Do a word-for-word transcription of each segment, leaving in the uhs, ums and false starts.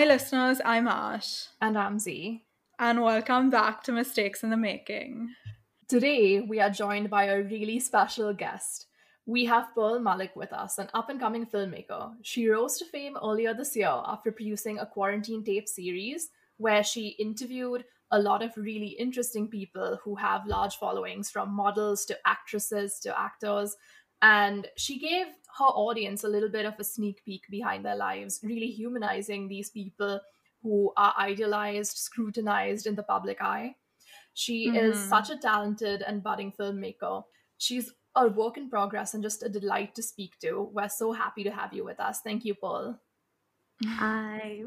Hi listeners, I'm Ash. And I'm Z. And welcome back to Mistakes in the Making. Today, we are joined by a really special guest. We have Pearl Malik with us, an up-and-coming filmmaker. She rose to fame earlier this year after producing a quarantine tape series where she interviewed a lot of really interesting people who have large followings, from models to actresses to actors. And she gave her audience a little bit of a sneak peek behind their lives, really humanizing these people who are idealized, scrutinized in the public eye. She mm-hmm. is such a talented and budding filmmaker. She's a work in progress and just a delight to speak to. We're so happy to have you with us. Thank you, Pearl. Hi.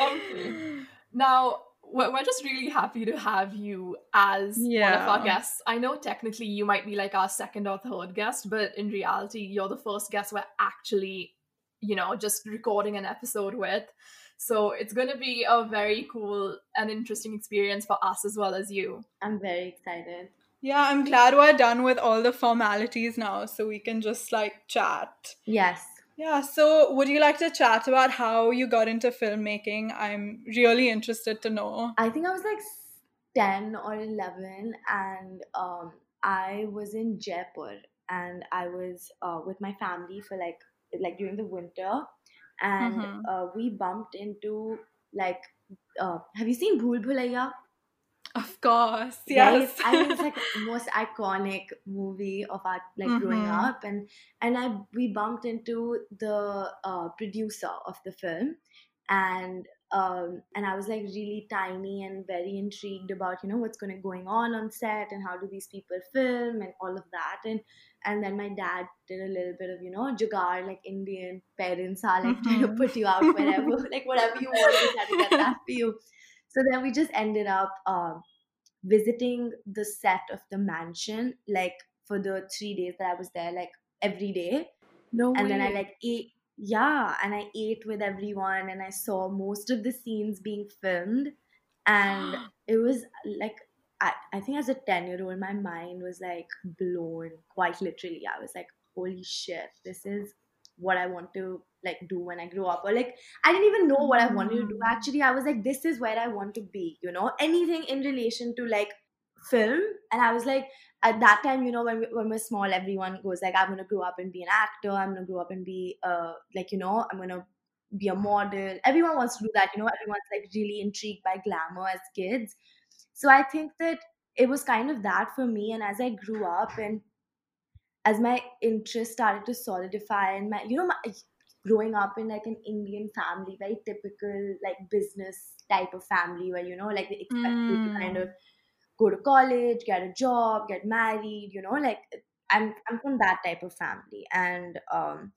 Okay. Now, we're just really happy to have you as yeah. one of our guests. I know technically you might be like our second or third guest, but in reality, you're the first guest we're actually, you know, just recording an episode with. So it's going to be a very cool and interesting experience for us as well as you. I'm very excited. Yeah, I'm glad we're done with all the formalities now, so we can just like chat. Yes. Yeah, so would you like to chat about how you got into filmmaking? I'm really interested to know. I think I was like ten or eleven and um, I was in Jaipur and I was uh, with my family for like like during the winter and mm-hmm. uh, we bumped into like, uh, have you seen Bhool Bhulaiya? Of course, yes. Right? I mean, it's like the most iconic movie of our like mm-hmm. growing up, and and I we bumped into the uh, producer of the film, and um, and I was like really tiny and very intrigued about you know what's going to going on on set and how do these people film and all of that, and and then my dad did a little bit of you know jugaad, like Indian parents are like mm-hmm. trying to put you out wherever like whatever you want, we try to get that for you. So then we just ended up uh, visiting the set of the mansion, like for the three days that I was there, like every day. No and way. Then I like ate, yeah, and I ate with everyone, and I saw most of the scenes being filmed, and it was like I, I think as a ten-year-old, my mind was like blown, quite literally. I was like, holy shit, this is what I want to like do when I grow up, or like I didn't even know what I wanted to do actually. I was like, this is where I want to be, you know, anything in relation to like film. And I was like, at that time, you know, when, we, when we're small, everyone goes like, I'm gonna grow up and be an actor, I'm gonna grow up and be uh like, you know, I'm gonna be a model. Everyone wants to do that, you know, everyone's like really intrigued by glamour as kids. So I think that it was kind of that for me. And as I grew up and as my interest started to solidify, and my, you know, my, growing up in like an Indian family, very typical like business type of family where, you know, like they expect mm. you to kind of go to college, get a job, get married, you know, like I'm I'm from that type of family. And um,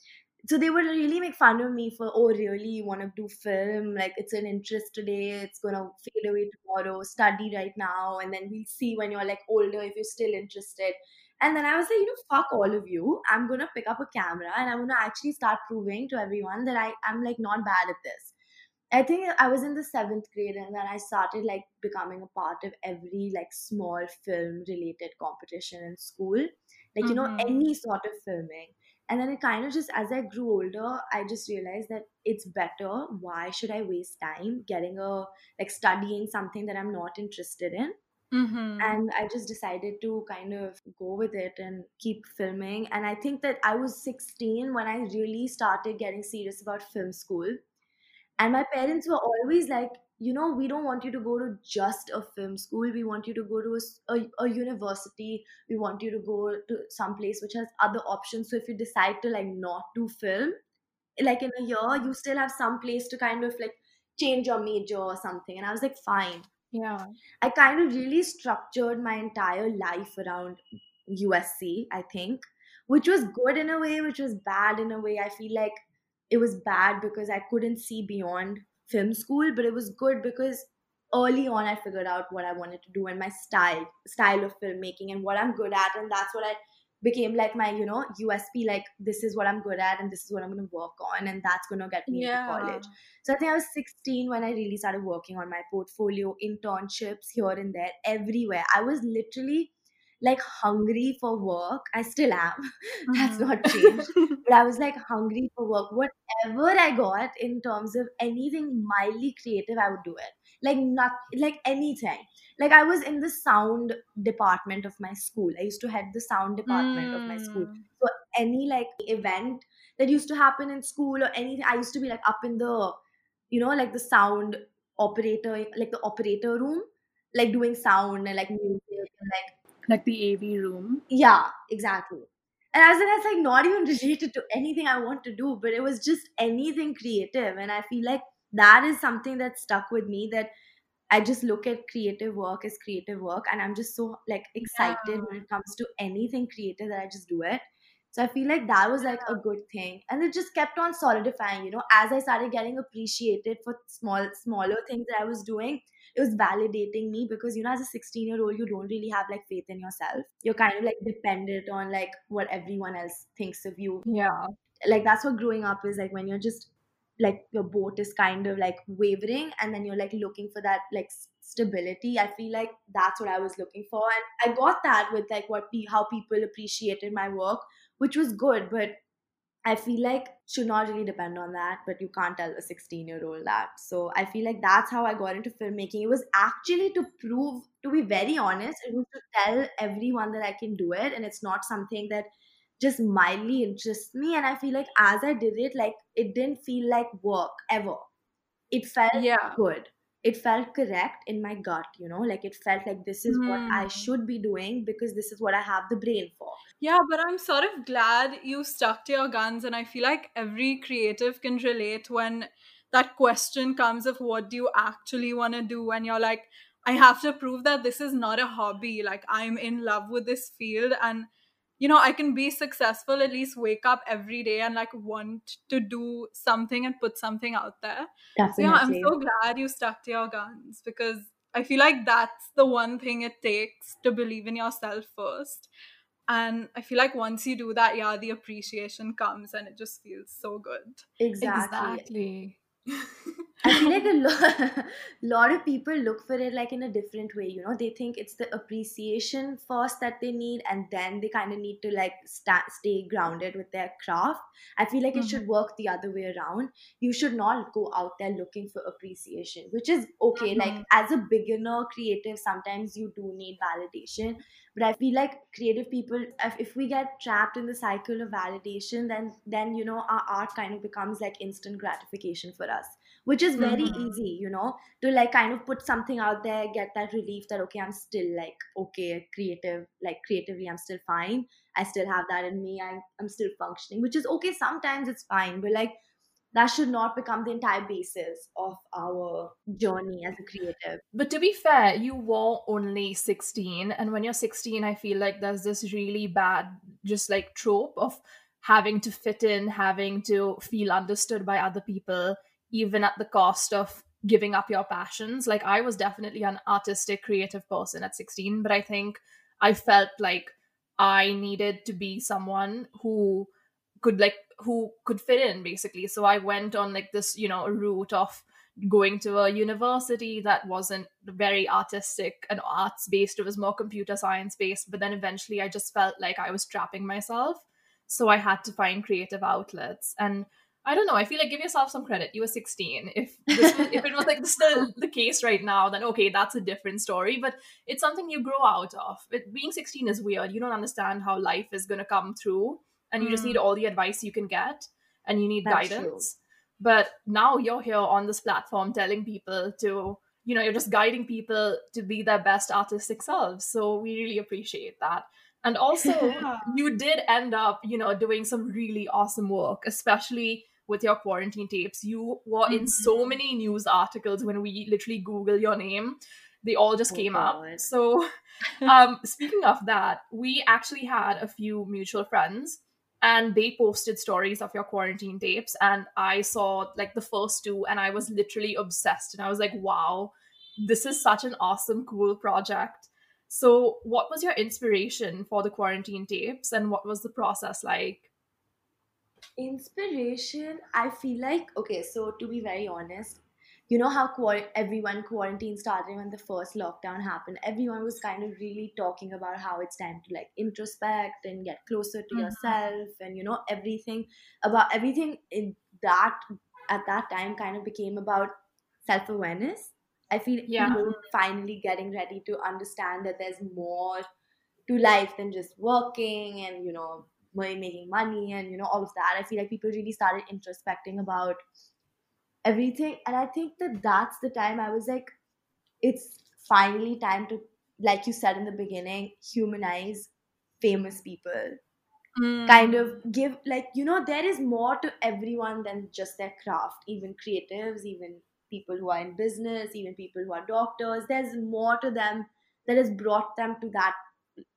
so they would really make fun of me for, oh, really, you want to do film? Like it's an interest today. It's going to fade away tomorrow. Study right now. And then we'll see when you're like older if you're still interested. And then I was like, you know, fuck all of you. I'm going to pick up a camera and I'm going to actually start proving to everyone that I am like not bad at this. I think I was in the seventh grade and then I started like becoming a part of every like small film related competition in school. Like, mm-hmm. you know, any sort of filming. And then it kind of just, as I grew older, I just realized that it's better. Why should I waste time getting a, like studying something that I'm not interested in? Mm-hmm. And I just decided to kind of go with it and keep filming. And I think that I was sixteen when I really started getting serious about film school. And my parents were always like, you know, we don't want you to go to just a film school. We want you to go to a, a, a university. We want you to go to some place which has other options. So if you decide to like not do film, like in a year, you still have some place to kind of like change your major or something. And I was like, fine. Yeah, I kind of really structured my entire life around U S C, I think, which was good in a way, which was bad in a way. I feel like it was bad because I couldn't see beyond film school, but it was good because early on I figured out what I wanted to do and my style, style of filmmaking and what I'm good at. And that's what I became like my, you know, U S P, like this is what I'm good at and this is what I'm going to work on and that's going to get me yeah. into college. So I think I was sixteen when I really started working on my portfolio, internships here and there, everywhere. I was literally like hungry for work. I still am. Mm-hmm. That's not changed. But I was like hungry for work. Whatever I got in terms of anything mildly creative, I would do it. Like not like anything. Like I was in the sound department of my school. I used to head the sound department mm. of my school. So any like event that used to happen in school or anything, I used to be like up in the, you know, like the sound operator, like the operator room, like doing sound and like music and like like the A V room. Yeah, exactly. And I was like, that's like not even related to anything I want to do, but it was just anything creative. And I feel like that is something that stuck with me, that I just look at creative work as creative work, and I'm just so like excited yeah. when it comes to anything creative that I just do it. So I feel like that was like a good thing. And it just kept on solidifying, you know, as I started getting appreciated for small, smaller things that I was doing, it was validating me because, you know, as a sixteen year old, you don't really have like faith in yourself. You're kind of like dependent on like what everyone else thinks of you. Yeah. Like that's what growing up is like, when you're just like your boat is kind of like wavering and then you're like looking for that like stability. I feel like that's what I was looking for. And I got that with like what how people appreciated my work, which was good, but I feel like should not really depend on that, but you can't tell a sixteen year old that. So I feel like that's how I got into filmmaking. It was actually to prove, to be very honest, it was to tell everyone that I can do it and it's not something that just mildly interests me. And I feel like as I did it, like it didn't feel like work ever. It felt yeah. good. It felt correct in my gut, you know, like it felt like this is mm. what I should be doing because this is what I have the brain for. Yeah, but I'm sort of glad you stuck to your guns. And I feel like every creative can relate when that question comes of what do you actually want to do? And you're like, I have to prove that this is not a hobby. Like I'm in love with this field and, you know, I can be successful, at least wake up every day and like want to do something and put something out there. Definitely. So yeah, I'm so glad you stuck to your guns because I feel like that's the one thing it takes to believe in yourself first. And I feel like once you do that, yeah, the appreciation comes and it just feels so good. Exactly. Exactly. I feel like a lo- lot of people look for it like in a different way, you know, they think it's the appreciation first that they need and then they kind of need to like sta- stay grounded with their craft. I feel like mm-hmm. it should work the other way around. You should not go out there looking for appreciation, which is okay. Mm-hmm. Like as a beginner creative, sometimes you do need validation, but I feel like creative people, if, if we get trapped in the cycle of validation, then, then, you know, our art kind of becomes like instant gratification for us. Which is very mm-hmm. easy, you know, to like kind of put something out there, get that relief that, okay, I'm still like, okay, creative, like creatively, I'm still fine. I still have that in me. I'm, I'm still functioning, which is okay. Sometimes it's fine, but like that should not become the entire basis of our journey as a creative. But to be fair, you were only sixteen. And when you're sixteen, I feel like there's this really bad, just like trope of having to fit in, having to feel understood by other people, even at the cost of giving up your passions. Like I was definitely an artistic, creative person at sixteen, but I think I felt like I needed to be someone who could like, who could fit in basically. So I went on like this, you know, route of going to a university that wasn't very artistic and arts based. It was more computer science based, but then eventually I just felt like I was trapping myself. So I had to find creative outlets, and I don't know. I feel like give yourself some credit. You were sixteen. If this was, if it was like still the case right now, then okay, that's a different story. But it's something you grow out of. It, being sixteen is weird. You don't understand how life is going to come through, and you mm. just need all the advice you can get, and you need that's guidance. True. But now you're here on this platform telling people to, you know, you're just guiding people to be their best artistic selves. So we really appreciate that. And also, yeah. you did end up, you know, doing some really awesome work, especially with your quarantine tapes. You were in so many news articles. When we literally Google your name, they all just oh, came God. up. So um, speaking of that, we actually had a few mutual friends and they posted stories of your quarantine tapes. And I saw like the first two and I was literally obsessed. And I was like, wow, this is such an awesome, cool project. So what was your inspiration for the quarantine tapes and what was the process like? Inspiration, I feel like, okay, so to be very honest, you know how everyone quarantine started when the first lockdown happened. Everyone was kind of really talking about how it's time to like introspect and get closer to mm-hmm. yourself, and you know everything about everything in that at that time kind of became about self-awareness. I feel yeah. people finally getting ready to understand that there's more to life than just working and, you know, making money and, you know, all of that. I feel like people really started introspecting about everything. And I think that that's the time I was like, it's finally time to, like you said in the beginning, humanize famous people. Mm. Kind of give, like, you know, there is more to everyone than just their craft, even creatives, even people who are in business, even people who are doctors. There's more to them that has brought them to that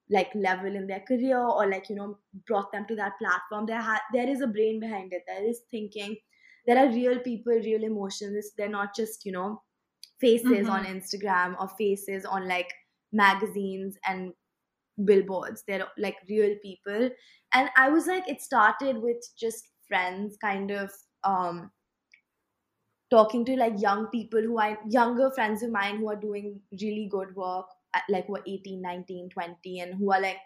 like level in their career, or like, you know, brought them to that platform. There ha- there is a brain behind it. There is thinking. There are real people, real emotions. They're not just, you know, faces mm-hmm. on Instagram or faces on like magazines and billboards. They're like real people. And I was like, it started with just friends kind of um talking to like young people who are younger friends of mine who are doing really good work at, like, who are eighteen, nineteen, twenty and who are like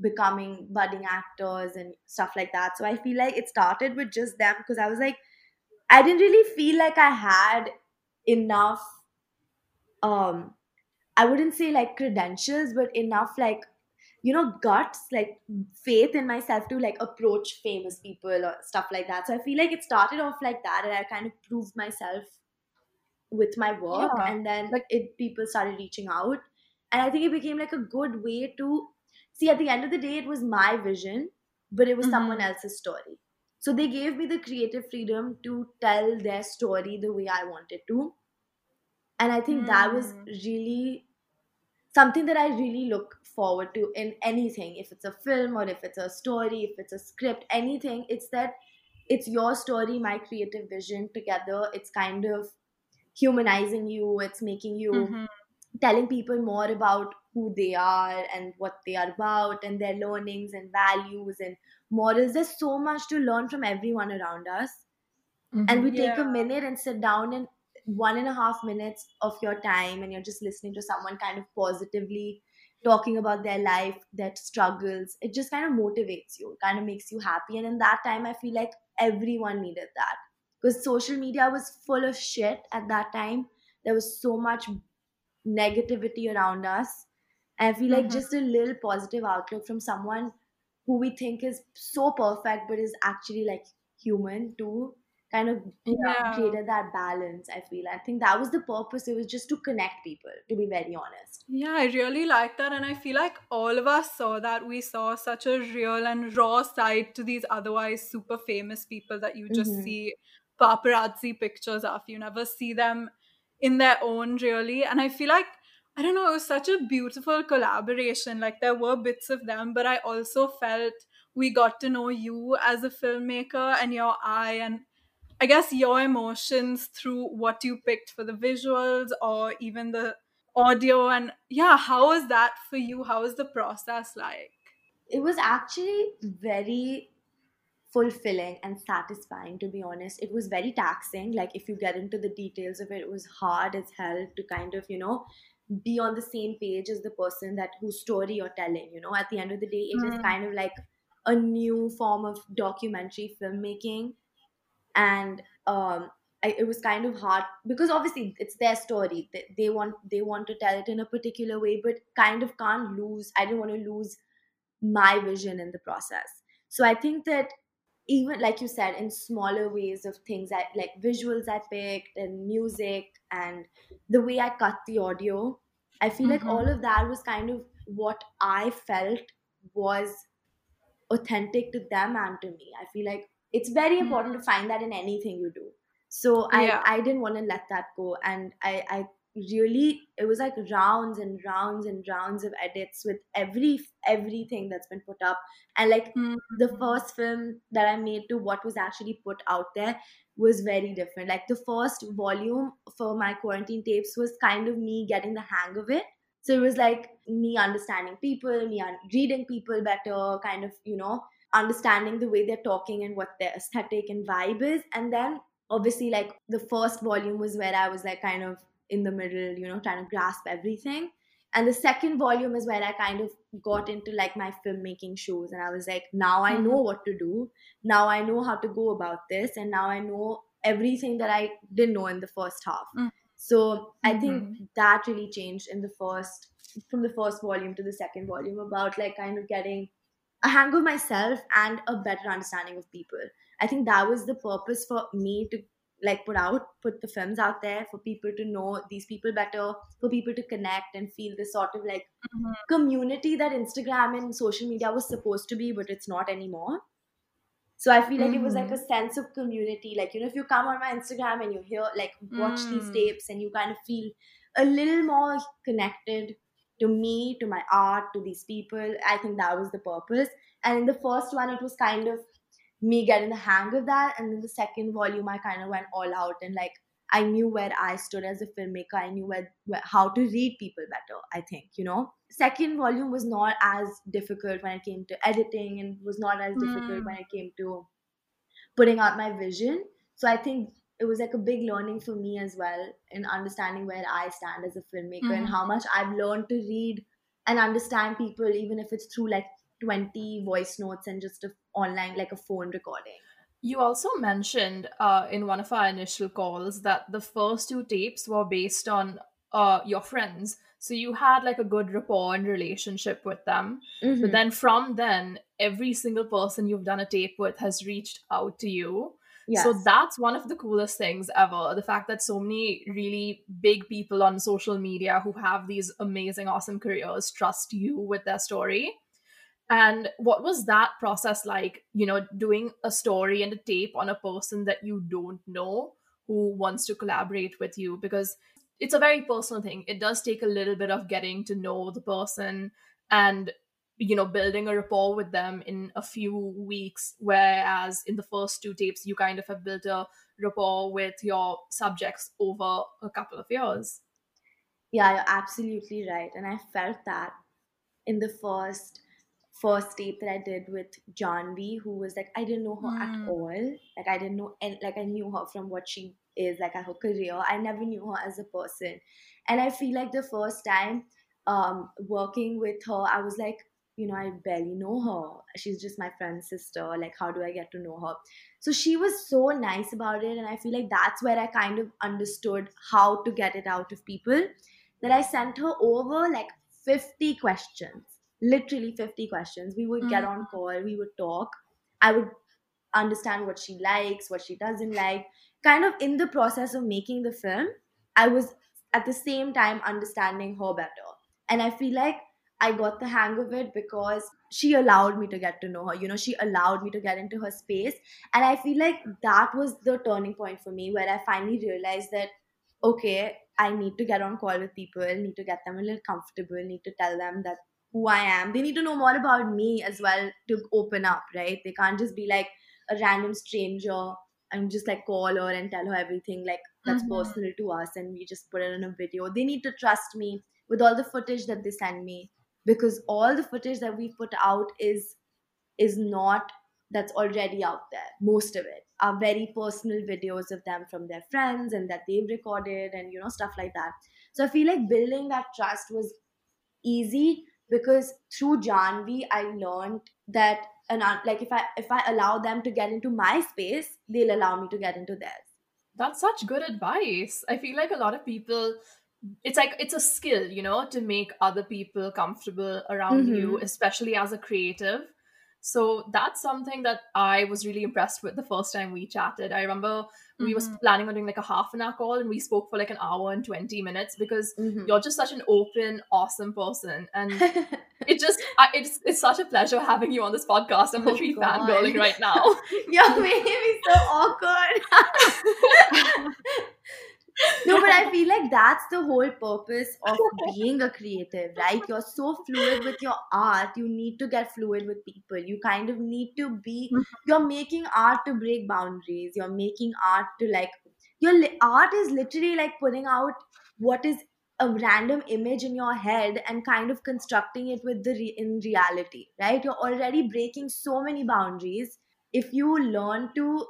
becoming budding actors and stuff like that. So I feel like it started with just them, because I was like, I didn't really feel like I had enough, um, I wouldn't say like credentials, but enough like, you know, guts, like faith in myself to like approach famous people or stuff like that. So I feel like it started off like that, and I kind of proved myself with my work, yeah. and then like it, people started reaching out, and I think it became like a good way to see. At the end of the day, it was my vision, but it was mm-hmm. someone else's story. So they gave me the creative freedom to tell their story the way I wanted to, and I think mm. that was really something that I really look forward to in anything. If it's a film or if it's a story, if it's a script, anything, it's that it's your story, my creative vision together. It's kind of humanizing you. It's making you mm-hmm. telling people more about who they are and what they are about and their learnings and values and morals. There's so much to learn from everyone around us. Mm-hmm. And we yeah. take a minute and sit down, and one and a half minutes of your time, and you're just listening to someone kind of positively talking about their life, their struggles. It just kind of motivates you. It kind of makes you happy. And in that time, I feel like everyone needed that, because social media was full of shit at that time. There was so much negativity around us. And I feel mm-hmm. like just a little positive outlook from someone who we think is so perfect but is actually like human too, kind of yeah. created that balance, I feel. I think that was the purpose. It was just to connect people, to be very honest. Yeah, I really like that. And I feel like all of us saw that. We saw such a real and raw side to these otherwise super famous people that you just mm-hmm. see paparazzi pictures of. You never see them in their own, really. And I feel like, I don't know, it was such a beautiful collaboration. Like, there were bits of them, but I also felt we got to know you as a filmmaker and your eye and I guess your emotions through what you picked for the visuals or even the audio. And yeah, how was that for you? How was the process like? It was actually very fulfilling and satisfying, to be honest. It was very taxing. Like, if you get into the details of it, it was hard as hell to kind of, you know, be on the same page as the person that whose story you're telling. You know, at the end of the day, it mm. is kind of like a new form of documentary filmmaking. And um, I, it was kind of hard because obviously it's their story. They, they want they want to tell it in a particular way, but kind of can't lose. I didn't want to lose my vision in the process. So I think that even like you said, in smaller ways of things I, like visuals I picked and music and the way I cut the audio, I feel mm-hmm. like all of that was kind of what I felt was authentic to them and to me. I feel like it's very important mm. to find that in anything you do. So I, yeah. I didn't want to let that go. And I, I really, it was like rounds and rounds and rounds of edits with every everything that's been put up. And like mm. the first film that I made to what was actually put out there was very different. Like the first volume for my quarantine tapes was kind of me getting the hang of it. So it was like me understanding people, me un- reading people better, kind of, you know, understanding the way they're talking and what their aesthetic and vibe is. And then obviously, like, the first volume was where I was, like, kind of in the middle, you know, trying to grasp everything. And the second volume is where I kind of got into, like, my filmmaking shows. And I was like, now I know what to do. Now I know how to go about this. And now I know everything that I didn't know in the first half. Mm. So I think mm-hmm. that really changed in the first, from the first volume to the second volume, about, like, kind of getting a hang of myself and a better understanding of people. I think that was the purpose for me to, like, put out, put the films out there for people to know these people better, for people to connect and feel this sort of, like, mm-hmm. community that Instagram and social media was supposed to be, but it's not anymore. So I feel like mm-hmm. it was, like, a sense of community. Like, you know, if you come on my Instagram and you hear, like, watch mm. these tapes, and you kind of feel a little more connected to me, to my art, to these people. I think that was the purpose. And in the first one, it was kind of me getting the hang of that. And in the second volume, I kind of went all out, and, like, I knew where I stood as a filmmaker. I knew where, where how to read people better, I think, you know. Second volume was not as difficult when it came to editing, and was not as difficult mm. when it came to putting out my vision. So I think it was, like, a big learning for me as well, in understanding where I stand as a filmmaker mm. and how much I've learned to read and understand people, even if it's through, like, twenty voice notes and just a online, like, a phone recording. You also mentioned uh, in one of our initial calls that the first two tapes were based on uh, your friends. So you had, like, a good rapport and relationship with them. Mm-hmm. But then from then, every single person you've done a tape with has reached out to you. Yes. So that's one of the coolest things ever. The fact that so many really big people on social media who have these amazing, awesome careers trust you with their story. And what was that process like, you know, doing a story and a tape on a person that you don't know who wants to collaborate with you? Because it's a very personal thing. It does take a little bit of getting to know the person and, you know, building a rapport with them in a few weeks. Whereas in the first two tapes, you kind of have built a rapport with your subjects over a couple of years. Yeah, you're absolutely right. And I felt that in the first... first tape that I did with Janhvi, who was, like, I didn't know her mm. at all. Like, I didn't know, and, like, I knew her from what she is, like, her career. I never knew her as a person. And I feel like the first time um, working with her, I was like, you know, I barely know her. She's just my friend's sister. Like, how do I get to know her? So she was so nice about it. And I feel like that's where I kind of understood how to get it out of people, that I sent her over, like, fifty questions. Literally fifty questions. We would get on call, we would talk. I would understand what she likes, what she doesn't like. Kind of in the process of making the film, I was at the same time understanding her better. And I feel like I got the hang of it because she allowed me to get to know her. You know, she allowed me to get into her space. And I feel like that was the turning point for me, where I finally realized that, okay, I need to get on call with people, need to get them a little comfortable, need to tell them that who I am. They need to know more about me as well to open up, right? They can't just be like a random stranger and just, like, call her and tell her everything, like, that's mm-hmm. personal to us, and we just put it in a video. They need to trust me with all the footage that they send me, because all the footage that we put out is is not that's already out there. Most of it are very personal videos of them from their friends and that they've recorded, and, you know, stuff like that. So I feel like building that trust was easy, because through Janhvi, I learned that, and like, if I if I allow them to get into my space, they'll allow me to get into theirs. That's such good advice. I feel like a lot of people, it's like, it's a skill, you know, to make other people comfortable around mm-hmm. you, especially as a creative. So that's something that I was really impressed with the first time we chatted. I remember mm-hmm. we was planning on doing, like, a half an hour call, and we spoke for, like, an hour and twenty minutes, because mm-hmm. you're just such an open, awesome person. And it just, I, it's it's such a pleasure having you on this podcast. I'm oh literally God. fangirling right now. You're making me so awkward. No, but I feel like that's the whole purpose of being a creative, right? You're so fluid with your art. You need to get fluid with people. You kind of need to be, you're making art to break boundaries. You're making art to, like, your art is literally, like, putting out what is a random image in your head and kind of constructing it with the re- in reality, right? You're already breaking so many boundaries. If you learn to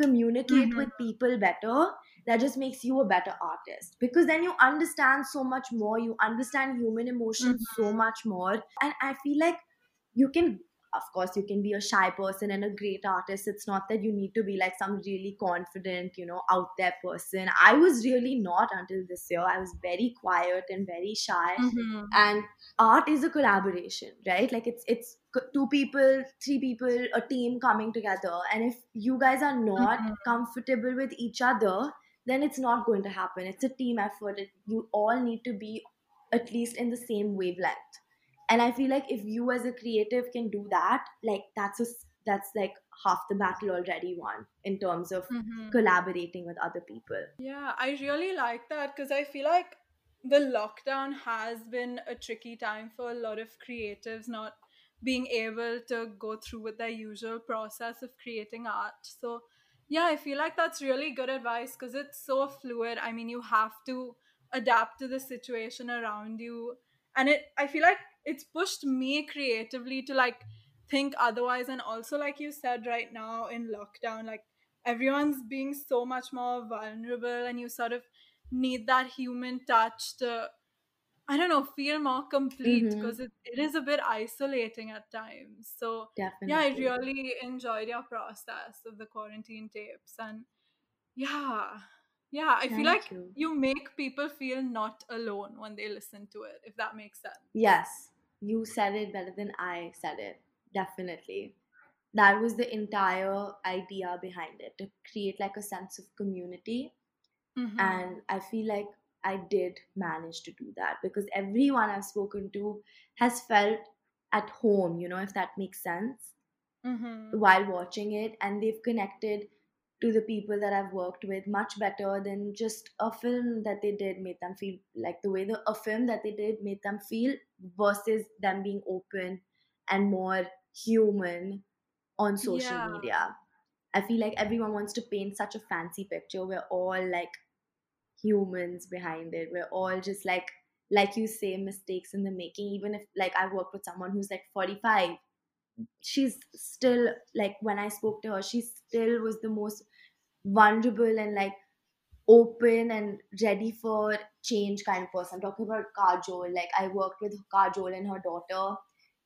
communicate mm-hmm. with people better, that just makes you a better artist, because then you understand so much more, you understand human emotions mm-hmm. so much more. And I feel like you can, of course, you can be a shy person and a great artist. It's not that you need to be like some really confident, you know, out there person. I was really not until this year. I was very quiet and very shy. Mm-hmm. And art is a collaboration, right? Like it's it's two people, three people, a team coming together. And if you guys are not mm-hmm. comfortable with each other, then it's not going to happen. It's a team effort. It, you all need to be at least in the same wavelength. And I feel like if you as a creative can do that, like that's a, that's like half the battle already won in terms of mm-hmm. collaborating with other people. Yeah, I really like that, because I feel like the lockdown has been a tricky time for a lot of creatives, not being able to go through with their usual process of creating art. So yeah, I feel like that's really good advice, because it's so fluid. I mean, you have to adapt to the situation around you. And it, I feel like it's pushed me creatively to like think otherwise. And also, like you said, right now in lockdown, like everyone's being so much more vulnerable, and you sort of need that human touch to, I don't know, feel more complete, because mm-hmm. it, it is a bit isolating at times. So definitely. Yeah, I really enjoyed your process of the quarantine tapes. And yeah, yeah, I Thank feel like you. you make people feel not alone when they listen to it, if that makes sense. Yes, you said it better than I said it. Definitely. That was the entire idea behind it, to create like a sense of community. Mm-hmm. And I feel like I did manage to do that, because everyone I've spoken to has felt at home, you know, if that makes sense, mm-hmm. while watching it. And they've connected to the people that I've worked with much better than just a film that they did made them feel, like the way the a film that they did made them feel versus them being open and more human on social yeah. media. I feel like everyone wants to paint such a fancy picture. We're all like humans behind it. We're all just like, like you say, mistakes in the making. Even if like I worked with someone who's like forty-five, she's still like, when I spoke to her, she still was the most vulnerable and like open and ready for change kind of person. I'm talking about Kajol. Like I worked with Kajol and her daughter,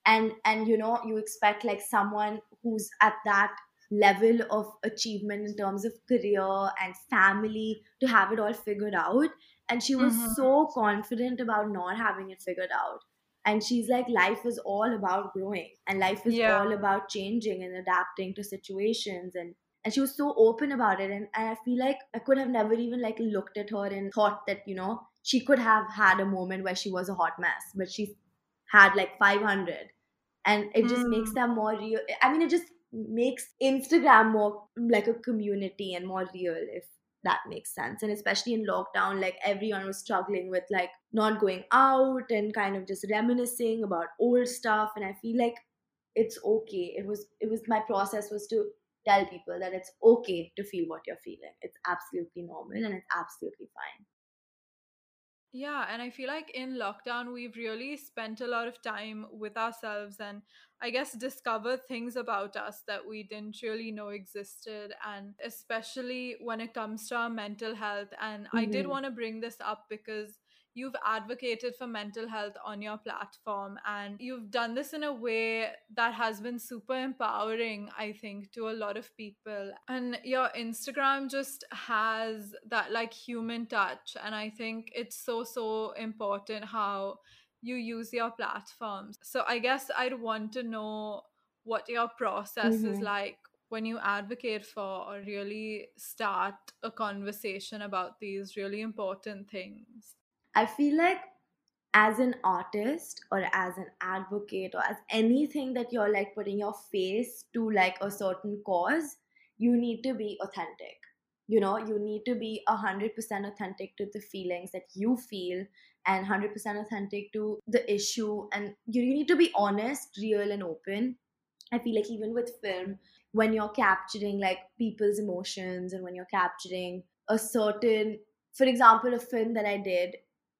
and and you know, you expect like someone who's at that level of achievement in terms of career and family to have it all figured out, and she was mm-hmm. so confident about not having it figured out. And she's like, life is all about growing, and life is yeah. all about changing and adapting to situations, and and she was so open about it. And, and I feel like I could have never even like looked at her and thought that, you know, she could have had a moment where she was a hot mess, but she had like five hundred, and it just mm. makes them more real. I mean, it just makes Instagram more like a community and more real, if that makes sense. And especially in lockdown, like everyone was struggling with like not going out and kind of just reminiscing about old stuff. And I feel like it's okay. It was, it was, my process was to tell people that it's okay to feel what you're feeling. It's absolutely normal and it's absolutely fine. Yeah, and I feel like in lockdown, we've really spent a lot of time with ourselves, and I guess discovered things about us that we didn't really know existed, and especially when it comes to our mental health. And mm-hmm. I did want to bring this up because you've advocated for mental health on your platform, and you've done this in a way that has been super empowering, I think, to a lot of people. And your Instagram just has that like human touch, and I think it's so, so important how you use your platforms. So I guess I'd want to know what your process mm-hmm. is like when you advocate for or really start a conversation about these really important things. I feel like as an artist or as an advocate or as anything that you're like putting your face to like a certain cause, you need to be authentic. You know, you need to be one hundred percent authentic to the feelings that you feel and one hundred percent authentic to the issue. And you, you need to be honest, real and open. I feel like even with film, when you're capturing like people's emotions and when you're capturing a certain, for example, a film that I did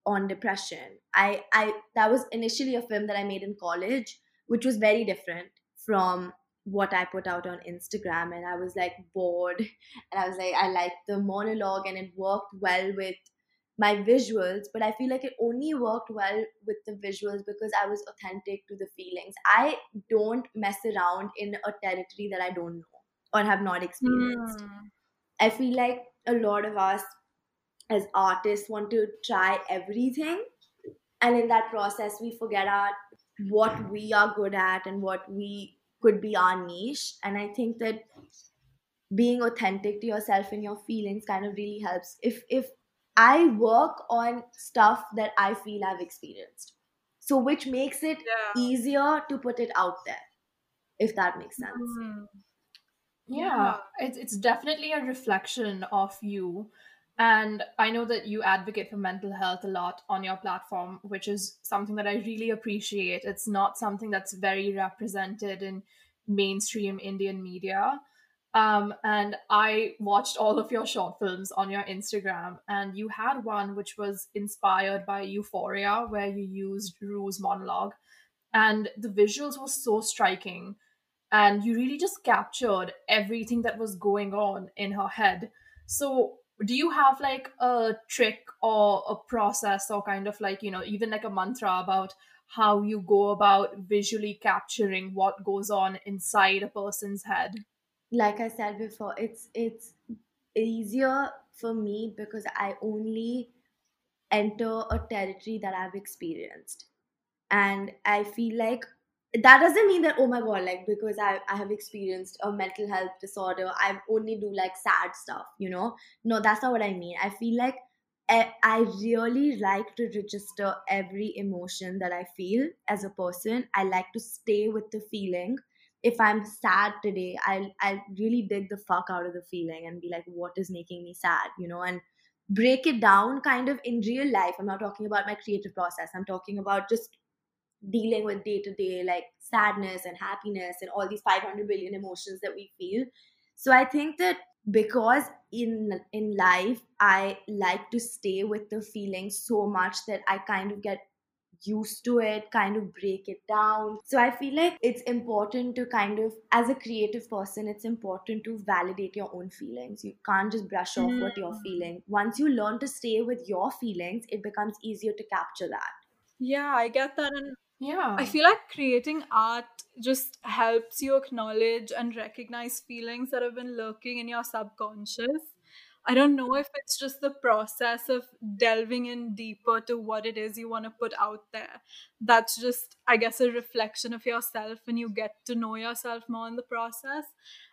on depression. I, I that was initially a film that I made in college, which was very different from what I put out on Instagram, and I was like bored, and I was like, I liked the monologue and it worked well with my visuals, but I feel like it only worked well with the visuals because I was authentic to the feelings. I don't mess around in a territory that I don't know or have not experienced. Mm. I feel like a lot of us as artists want to try everything, and in that process we forget our what we are good at and what we could be our niche. And I think that being authentic to yourself and your feelings kind of really helps. If if I work on stuff that I feel I've experienced, so which makes it yeah. easier to put it out there, if that makes sense. Mm-hmm. Yeah, it's it's definitely a reflection of you. And I know that you advocate for mental health a lot on your platform, which is something that I really appreciate. It's not something that's very represented in mainstream Indian media. Um, and I watched all of your short films on your Instagram, and you had one which was inspired by Euphoria, where you used Rue's monologue. And the visuals were so striking. And you really just captured everything that was going on in her head. So do you have like a trick or a process or kind of like, you know, even like a mantra about how you go about visually capturing what goes on inside a person's head? Like I said before, it's it's easier for me because I only enter a territory that I've experienced. And I feel like that doesn't mean that, oh my God, like because I, I have experienced a mental health disorder, I only do like sad stuff, you know? No, that's not what I mean. I feel like I, I really like to register every emotion that I feel as a person. I like to stay with the feeling. If I'm sad today, I'll, I'll really dig the fuck out of the feeling and be like, what is making me sad, you know? And break it down kind of in real life. I'm not talking about my creative process. I'm talking about just dealing with day-to-day like sadness and happiness and all these five hundred billion emotions that we feel. So I think that because in in life I like to stay with the feeling so much that I kind of get used to it, kind of break it down. So I feel like it's important to kind of, as a creative person, it's important to validate your own feelings. You can't just brush off mm. what you're feeling. Once you learn to stay with your feelings, it becomes easier to capture that. Yeah, I get that. And yeah, I feel like creating art just helps you acknowledge and recognize feelings that have been lurking in your subconscious. I don't know if it's just the process of delving in deeper to what it is you want to put out there. That's just, I guess, a reflection of yourself, and you get to know yourself more in the process.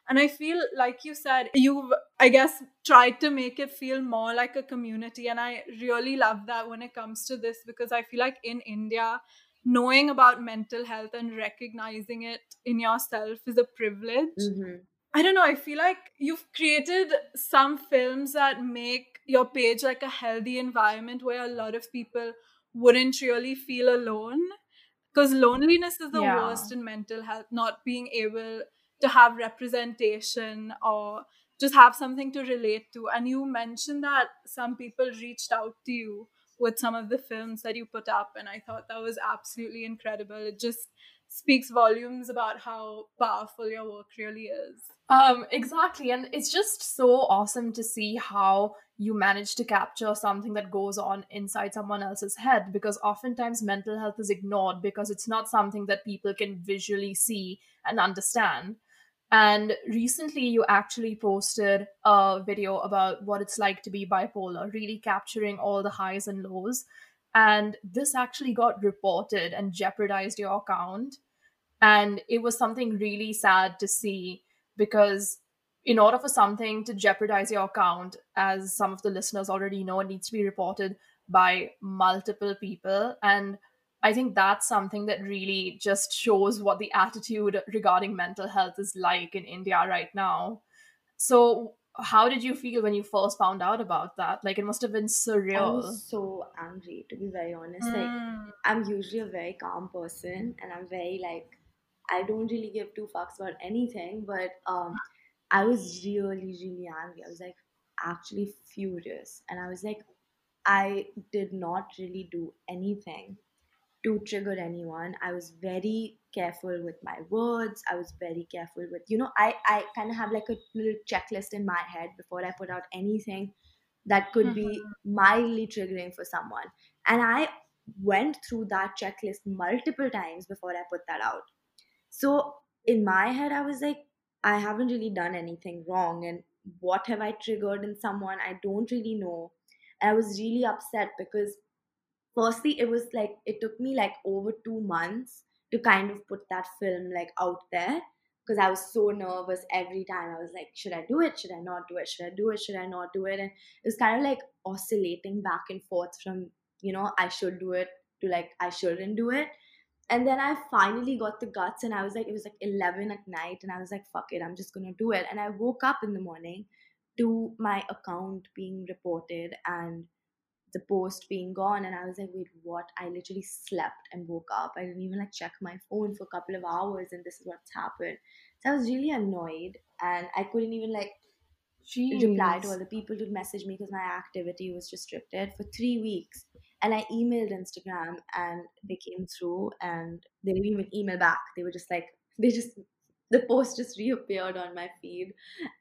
And I feel, like you said, you've, I guess, tried to make it feel more like a community. And I really love that when it comes to this, because I feel like in India, knowing about mental health and recognizing it in yourself is a privilege. Mm-hmm. I don't know, I feel like you've created some films that make your page like a healthy environment where a lot of people wouldn't really feel alone. Because loneliness is the yeah. worst in mental health, not being able to have representation or just have something to relate to. And you mentioned that some people reached out to you with some of the films that you put up, and I thought that was absolutely incredible. It just speaks volumes about how powerful your work really is. Um, exactly. And it's just so awesome to see how you manage to capture something that goes on inside someone else's head, because oftentimes mental health is ignored because it's not something that people can visually see and understand. And recently you actually posted a video about what it's like to be bipolar, really capturing all the highs and lows. And this actually got reported and jeopardized your account. And it was something really sad to see, because in order for something to jeopardize your account, as some of the listeners already know, it needs to be reported by multiple people. And I think that's something that really just shows what the attitude regarding mental health is like in India right now. So how did you feel when you first found out about that? Like, it must have been surreal. I was so angry, to be very honest. Mm. Like, I'm usually a very calm person, and I'm very like, I don't really give two fucks about anything. But um, I was really, really angry. I was like actually furious. And I was like, I did not really do anything to trigger anyone. I was very careful with my words. I was very careful with, you know, I, I kind of have like a little checklist in my head before I put out anything that could mm-hmm. be mildly triggering for someone. And I went through that checklist multiple times before I put that out. So in my head, I was like, I haven't really done anything wrong. And what have I triggered in someone? I don't really know. And I was really upset because firstly, it was like, it took me like over two months to kind of put that film like out there because I was so nervous every time. I was like, should I do it? Should I not do it? Should I do it? Should I not do it? And it was kind of like oscillating back and forth from, you know, I should do it to like, I shouldn't do it. And then I finally got the guts and I was like, it was like eleven at night and I was like, fuck it, I'm just going to do it. And I woke up in the morning to my account being reported and the post being gone, and I was like, wait, what? I literally slept and woke up. I didn't even like check my phone for a couple of hours and this is what's happened. So I was really annoyed and I couldn't even like Jeez. reply to all the people who messaged me because my activity was restricted for three weeks. And I emailed Instagram and they came through and they didn't even email back. They were just like, they just, the post just reappeared on my feed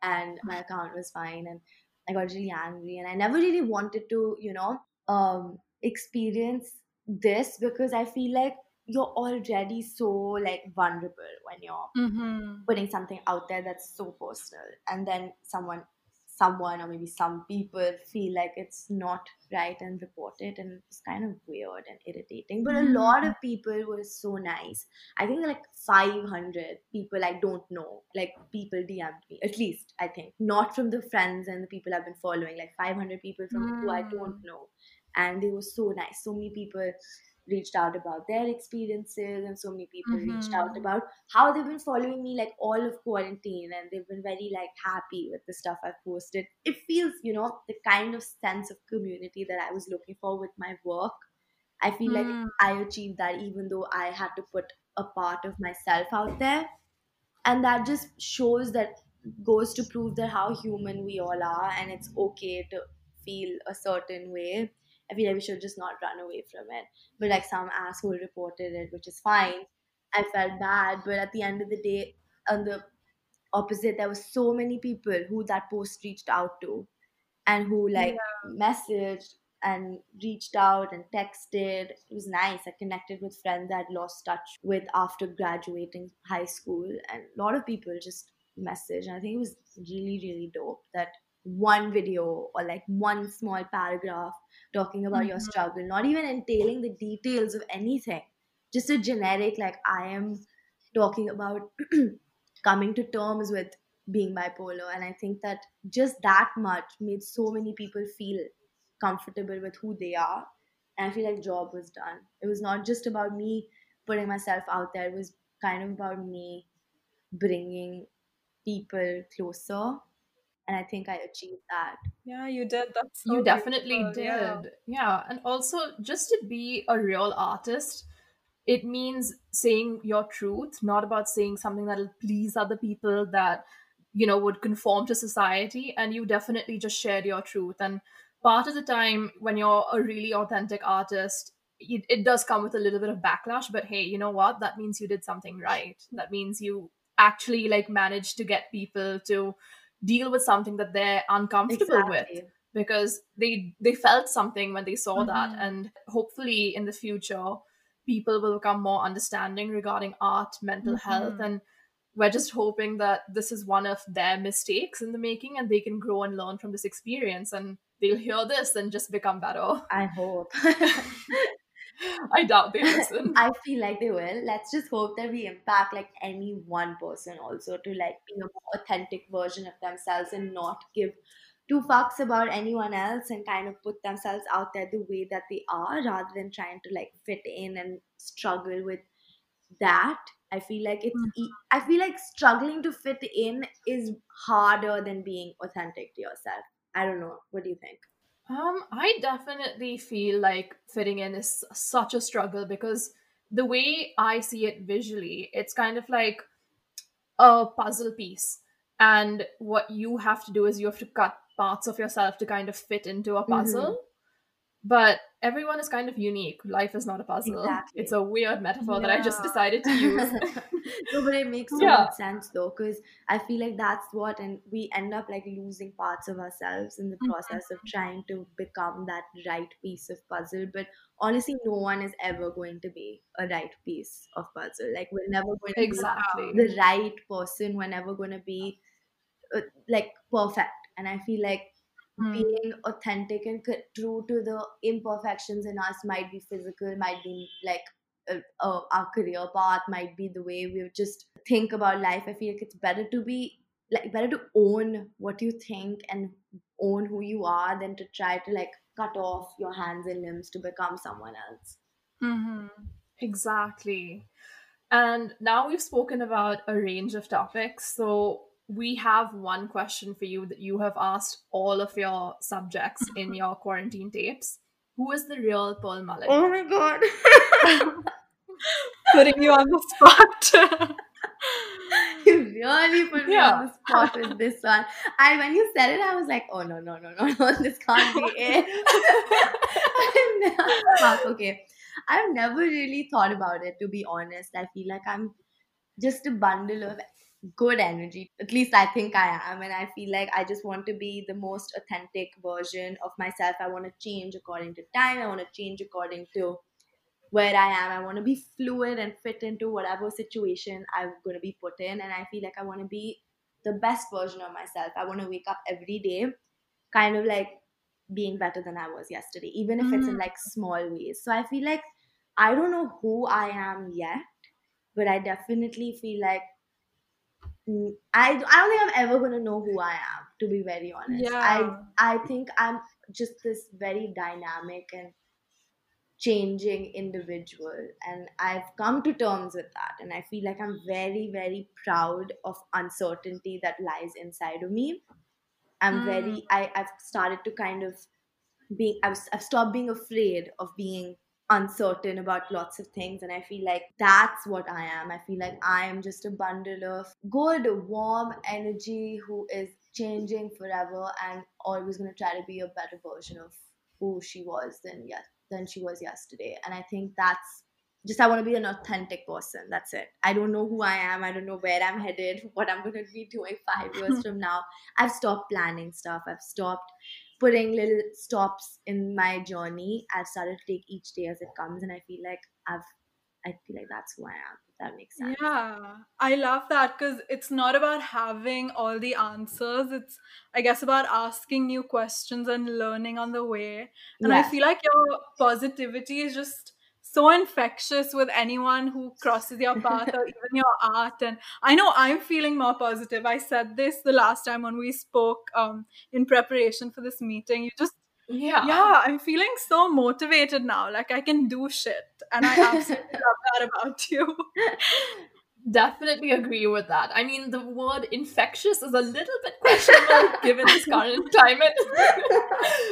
and my account was fine. And I got really angry and I never really wanted to, you know, um, experience this because I feel like you're already so like vulnerable when you're mm-hmm. putting something out there that's so personal. And then someone, someone or maybe some people feel like it's not right and report it, and it's kind of weird and irritating. But mm-hmm. a lot of people were so nice. I think like five hundred people I don't know, like people D M'd me, at least I think, not from the friends and the people I've been following, like five hundred people from mm. who I don't know. And they were so nice. So many people reached out about their experiences and so many people mm-hmm. reached out about how they've been following me like all of quarantine and they've been very like happy with the stuff I've posted. It feels, you know, the kind of sense of community that I was looking for with my work. I feel mm. like I achieved that even though I had to put a part of myself out there. And that just shows that, goes to prove that how human we all are and it's okay to feel a certain way. I feel like we should just not run away from it. But like some asshole reported it, which is fine. I felt bad. But at the end of the day, on the opposite, there were so many people who that post reached out to and who like yeah. messaged and reached out and texted. It was nice. I connected with friends I'd lost touch with after graduating high school. And a lot of people just messaged. And I think it was really, really dope that one video or like one small paragraph talking about mm-hmm. your struggle, not even entailing the details of anything, just a generic like I am talking about coming to terms with being bipolar. And I think that just that much made so many people feel comfortable with who they are, and I feel like job was done. It was not just about me putting myself out there, it was kind of about me bringing people closer. And I think I achieved that. Yeah, you did. That's so you definitely beautiful. did. Yeah. yeah. And also just to be a real artist, it means saying your truth, not about saying something that'll please other people that, you know, would conform to society. And you definitely just shared your truth. And part of the time when you're a really authentic artist, it, it does come with a little bit of backlash. But hey, you know what? That means you did something right. That means you actually like managed to get people to deal with something that they're uncomfortable exactly. with, because they they felt something when they saw mm-hmm. that. And hopefully in the future, people will become more understanding regarding art, mental mm-hmm. health. And we're just hoping that this is one of their mistakes in the making and they can grow and learn from this experience and they'll hear this and just become better. I hope. I doubt they listen. I feel like they will. Let's just hope that we impact like any one person also to like be a more authentic version of themselves and not give two fucks about anyone else and kind of put themselves out there the way that they are rather than trying to like fit in and struggle with that. I feel like it's mm-hmm. I feel like struggling to fit in is harder than being authentic to yourself. I don't know. What do you think? Um, I definitely feel like fitting in is such a struggle because the way I see it visually, it's kind of like a puzzle piece. And what you have to do is you have to cut parts of yourself to kind of fit into a puzzle. Mm-hmm. But everyone is kind of unique. Life is not a puzzle. Exactly. It's a weird metaphor yeah. that I just decided to use. No, but it makes so yeah. much sense though, because I feel like that's what, and we end up like losing parts of ourselves in the process mm-hmm. of trying to become that right piece of puzzle. But honestly, no one is ever going to be a right piece of puzzle. Like we're never going to exactly. be the right person. We're never going to be uh, like perfect. And I feel like Mm. being authentic and true to the imperfections in us, might be physical, might be like uh, uh, our career path, might be the way we just think about life. I feel like it's better to be like better to own what you think and own who you are than to try to like cut off your hands and limbs to become someone else. Mm-hmm. Exactly. And now we've spoken about a range of topics, so we have one question for you that you have asked all of your subjects in your quarantine tapes. Who is the real Pearl Malik? Oh my god. Putting you on the spot. You really put me yeah. on the spot with this one. I when you said it, I was like, oh no, no, no, no, no, this can't be it. Never, okay. I've never really thought about it, to be honest. I feel like I'm just a bundle of good energy, at least I think I am, and I feel like I just want to be the most authentic version of myself. I want to change according to time, I want to change according to where I am, I want to be fluid and fit into whatever situation I'm going to be put in, and I feel like I want to be the best version of myself. I want to wake up every day kind of like being better than I was yesterday, even if mm. it's in like small ways. So I feel like I don't know who I am yet, but I definitely feel like I, I don't think I'm ever going to know who I am, to be very honest. Yeah. I, I think I'm just this very dynamic and changing individual, and I've come to terms with that, and I feel like I'm very, very proud of uncertainty that lies inside of me. I'm mm. very, I, I've started to kind of be, I've, I've stopped being afraid of being uncertain about lots of things, and I feel like that's what I am. I feel like I am just a bundle of good, warm energy who is changing forever and always going to try to be a better version of who she was than yes than she was yesterday. And I think that's just, I want to be an authentic person. That's it. I don't know who I am. I don't know where I'm headed, what I'm going to be doing five years from now. I've stopped planning stuff. I've stopped putting little stops in my journey. I've started to take each day as it comes, and I feel like I've I feel like that's who I am, if that makes sense. Yeah, I love that, because it's not about having all the answers. It's, I guess, about asking new questions and learning on the way. And yeah. I feel like your positivity is just so infectious with anyone who crosses your path or even your art. And I know I'm feeling more positive. I said this the last time when we spoke um, in preparation for this meeting. You just, yeah, yeah, I'm feeling so motivated now. Like I can do shit. And I absolutely love that about you. Definitely agree with that. I mean, the word infectious is a little bit questionable given this current climate,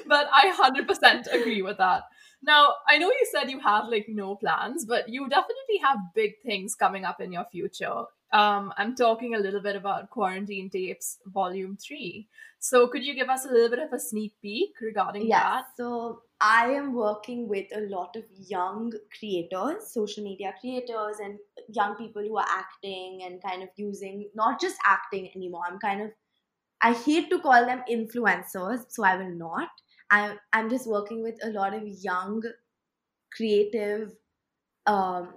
but I one hundred percent agree with that. Now, I know you said you have like no plans, but you definitely have big things coming up in your future. Um, I'm talking a little bit about Quarantine Tapes Volume three. So could you give us a little bit of a sneak peek regarding yes, that? So I am working with a lot of young creators, social media creators, and young people who are acting and kind of using, not just acting anymore. I'm kind of, I hate to call them influencers, so I will not. I, I'm just working with a lot of young, creative, um,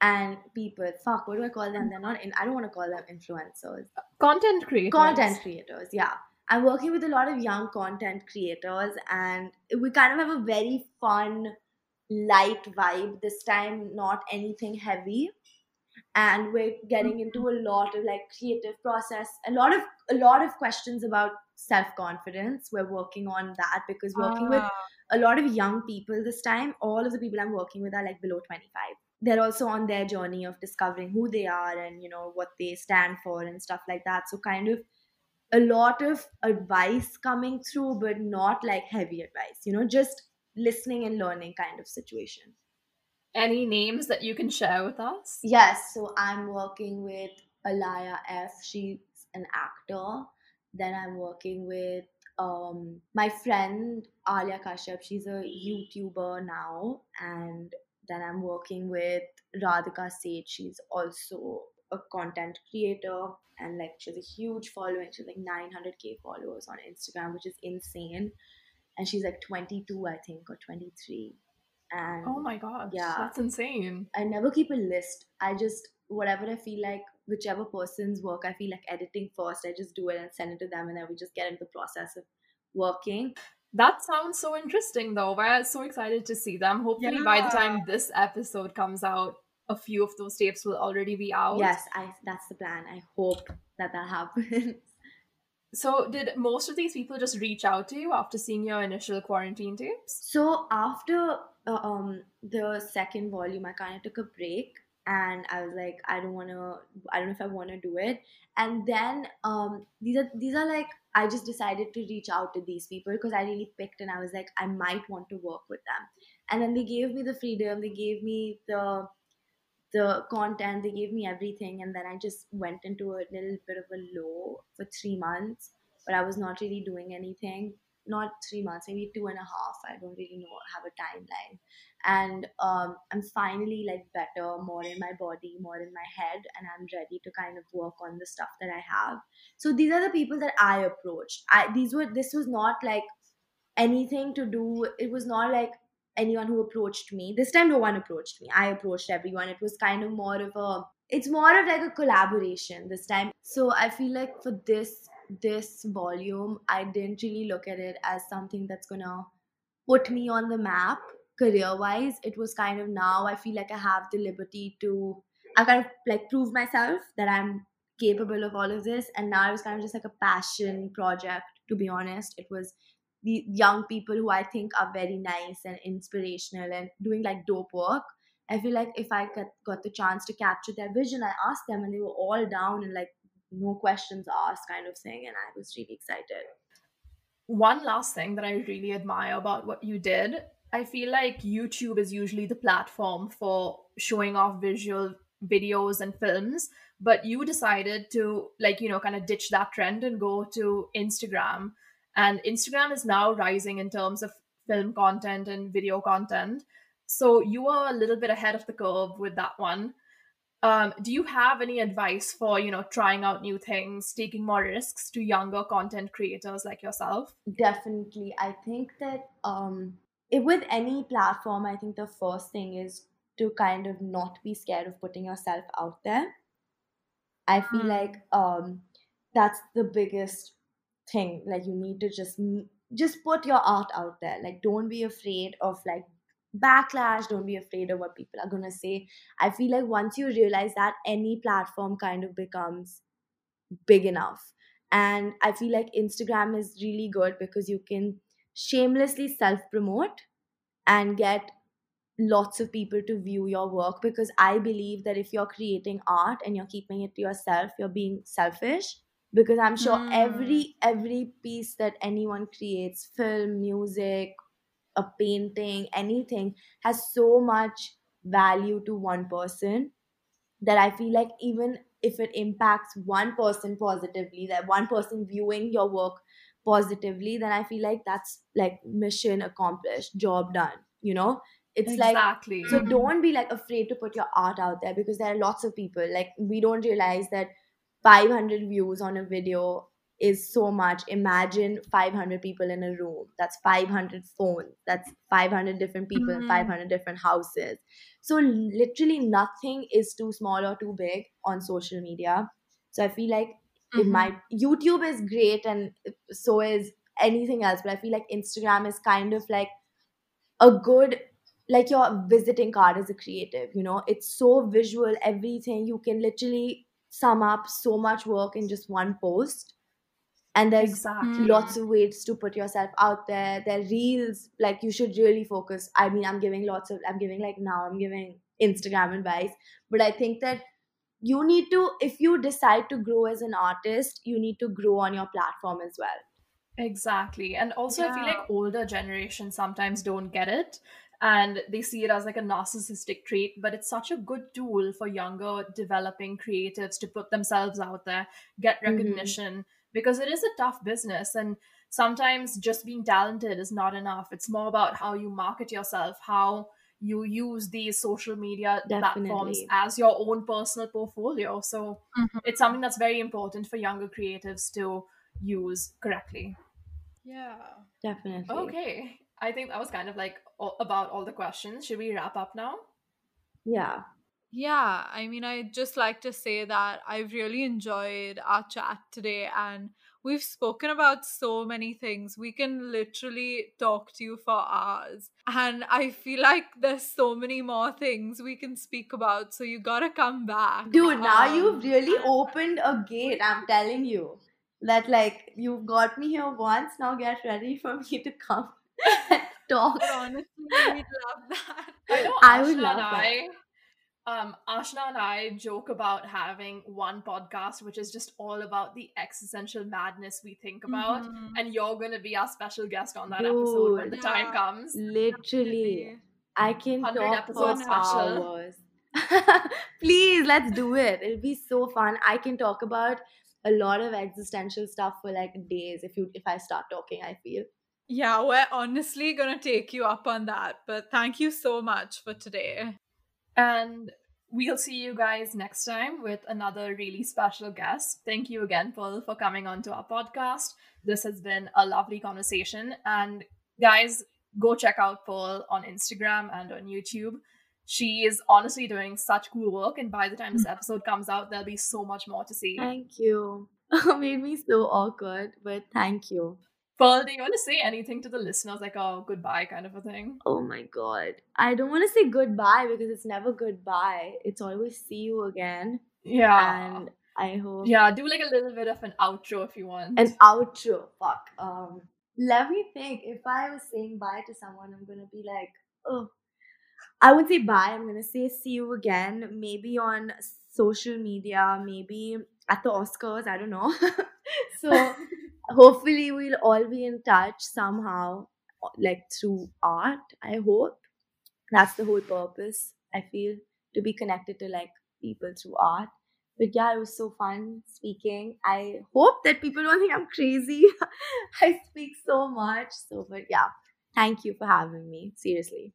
and people. Fuck, what do I call them? They're not in. I don't want to call them influencers. Content creators. Content creators. Yeah, I'm working with a lot of young content creators, and we kind of have a very fun, light vibe this time. Not anything heavy, and we're getting into a lot of like creative process. A lot of a lot of questions about self-confidence. We're working on that, because working ah. with a lot of young people this time, all of the people I'm working with are like below twenty-five. They're also on their journey of discovering who they are and, you know, what they stand for and stuff like that. So kind of a lot of advice coming through, but not like heavy advice, you know, just listening and learning kind of situation. Any names that you can share with us? Yes, so I'm working with Alaya F. She's an actor. Then I'm working with um, my friend Alia Kashyap, she's a YouTuber now, and then I'm working with Radhika Sage. She's also a content creator, and like she has a huge following. She's like nine hundred k followers on Instagram, which is insane. And she's like twenty-two, I think, or twenty-three. And oh my gosh, yeah, that's insane. I never keep a list. I just, whatever I feel like, whichever person's work I feel like editing first, I just do it and send it to them, and then we just get into the process of working. That sounds so interesting, though. We're so excited to see them. Hopefully, yeah, by the time this episode comes out, a few of those tapes will already be out. Yes, I, that's the plan. I hope that that happens. So did most of these people just reach out to you after seeing your initial quarantine tapes? So after uh, um, the second volume, I kind of took a break, and I was like, I don't want to, I don't know if I want to do it. And then um, these are these are like, I just decided to reach out to these people because I really picked, and I was like, I might want to work with them. And then they gave me the freedom, they gave me the the content, they gave me everything, and then I just went into a little bit of a low for three months, but I was not really doing anything. Not three months, maybe two and a half. I don't really know, have a timeline. And um, I'm finally like better, more in my body, more in my head, and I'm ready to kind of work on the stuff that I have. So these are the people that I approached. I these were this was not like anything to do. It was not like anyone who approached me. This time no one approached me. I approached everyone. It was kind of more of a, it's more of like a collaboration this time. So I feel like for this this volume, I didn't really look at it as something that's gonna put me on the map career-wise. It was kind of, now I feel like I have the liberty to, I kind of like prove myself that I'm capable of all of this. And now it was kind of just like a passion project, to be honest. It was the young people who I think are very nice and inspirational and doing like dope work. I feel like if I got the chance to capture their vision, I asked them, and they were all down and like no questions asked kind of thing, and I was really excited. One last thing that I really admire about what you did, I feel like YouTube is usually the platform for showing off visual videos and films, but you decided to like, you know, kind of ditch that trend and go to Instagram. And Instagram is now rising in terms of film content and video content. So you were a little bit ahead of the curve with that one. Um, do you have any advice for, you know, trying out new things, taking more risks to younger content creators like yourself? Definitely. I think that um, if with any platform, I think the first thing is to kind of not be scared of putting yourself out there. I feel mm. like um, that's the biggest thing. Like you need to just just put your art out there. Like don't be afraid of like backlash, don't be afraid of what people are gonna say. I feel like once you realize that, any platform kind of becomes big enough. And I feel like Instagram is really good because you can shamelessly self-promote and get lots of people to view your work, because I believe that if you're creating art and you're keeping it to yourself, you're being selfish. Because I'm sure mm. every every piece that anyone creates, film, music, a painting, anything, has so much value to one person that I feel like even if it impacts one person positively, that one person viewing your work positively, then I feel like that's like mission accomplished, job done, you know? It's exactly. like, so don't be like afraid to put your art out there, because there are lots of people, like we don't realize that five hundred views on a video is so much. Imagine five hundred people in a room. That's five hundred phones. That's five hundred different people mm-hmm. in five hundred different houses. So literally nothing is too small or too big on social media. So I feel like mm-hmm. it might, YouTube is great and so is anything else, but I feel like Instagram is kind of like a good, like your visiting card as a creative, you know? It's so visual, everything. You can literally sum up so much work in just one post. And there's exactly. lots of ways to put yourself out there. There are reels, like you should really focus. I mean, I'm giving lots of, I'm giving like now, I'm giving Instagram advice. But I think that you need to, if you decide to grow as an artist, you need to grow on your platform as well. Exactly. And also yeah. I feel like older generations sometimes don't get it. And they see it as like a narcissistic trait, but it's such a good tool for younger developing creatives to put themselves out there, get recognition. Mm-hmm. Because it is a tough business, and sometimes just being talented is not enough. It's more about how you market yourself, how you use these social media Definitely. platforms as your own personal portfolio. So mm-hmm. it's something that's very important for younger creatives to use correctly. Yeah. Definitely. Okay. I think that was kind of like all, about all the questions. Should we wrap up now? Yeah. Yeah. I mean, I'd just like to say that I've really enjoyed our chat today, and we've spoken about so many things. We can literally talk to you for hours. And I feel like there's so many more things we can speak about. So you gotta come back. Dude, now um, you've really opened a gate. I'm telling you that, like, you've got me here once. Now get ready for me to come. Talk. But honestly, we'd love that. I know I Ashna would love and I, that. Um, Ashna and I joke about having one podcast which is just all about the existential madness we think about, mm-hmm. and you're going to be our special guest on that Dude, episode when the yeah. time comes. Literally, I can talk for hours. Please, let's do it. It'll be so fun. I can talk about a lot of existential stuff for like days if you if I start talking. I feel. Yeah, we're honestly going to take you up on that. But thank you so much for today. And we'll see you guys next time with another really special guest. Thank you again, Pearl, for coming onto our podcast. This has been a lovely conversation. And guys, go check out Pearl on Instagram and on YouTube. She is honestly doing such cool work. And by the time this episode comes out, there'll be so much more to see. Thank you. It made me so awkward, but thank you. Pearl, do you want to say anything to the listeners, like a goodbye kind of a thing? Oh my god. I don't want to say goodbye because it's never goodbye. It's always see you again. Yeah. And I hope... Yeah, do like a little bit of an outro if you want. An outro. Fuck. Um, let me think. If I was saying bye to someone, I'm going to be like, oh. I would say bye. I'm going to say see you again. Maybe on social media. Maybe at the Oscars. I don't know. So... Hopefully, we'll all be in touch somehow, like through art, I hope. That's the whole purpose, I feel, to be connected to, like, people through art. But yeah, it was so fun speaking. I hope that people don't think I'm crazy. I speak so much. So, but yeah, thank you for having me, seriously.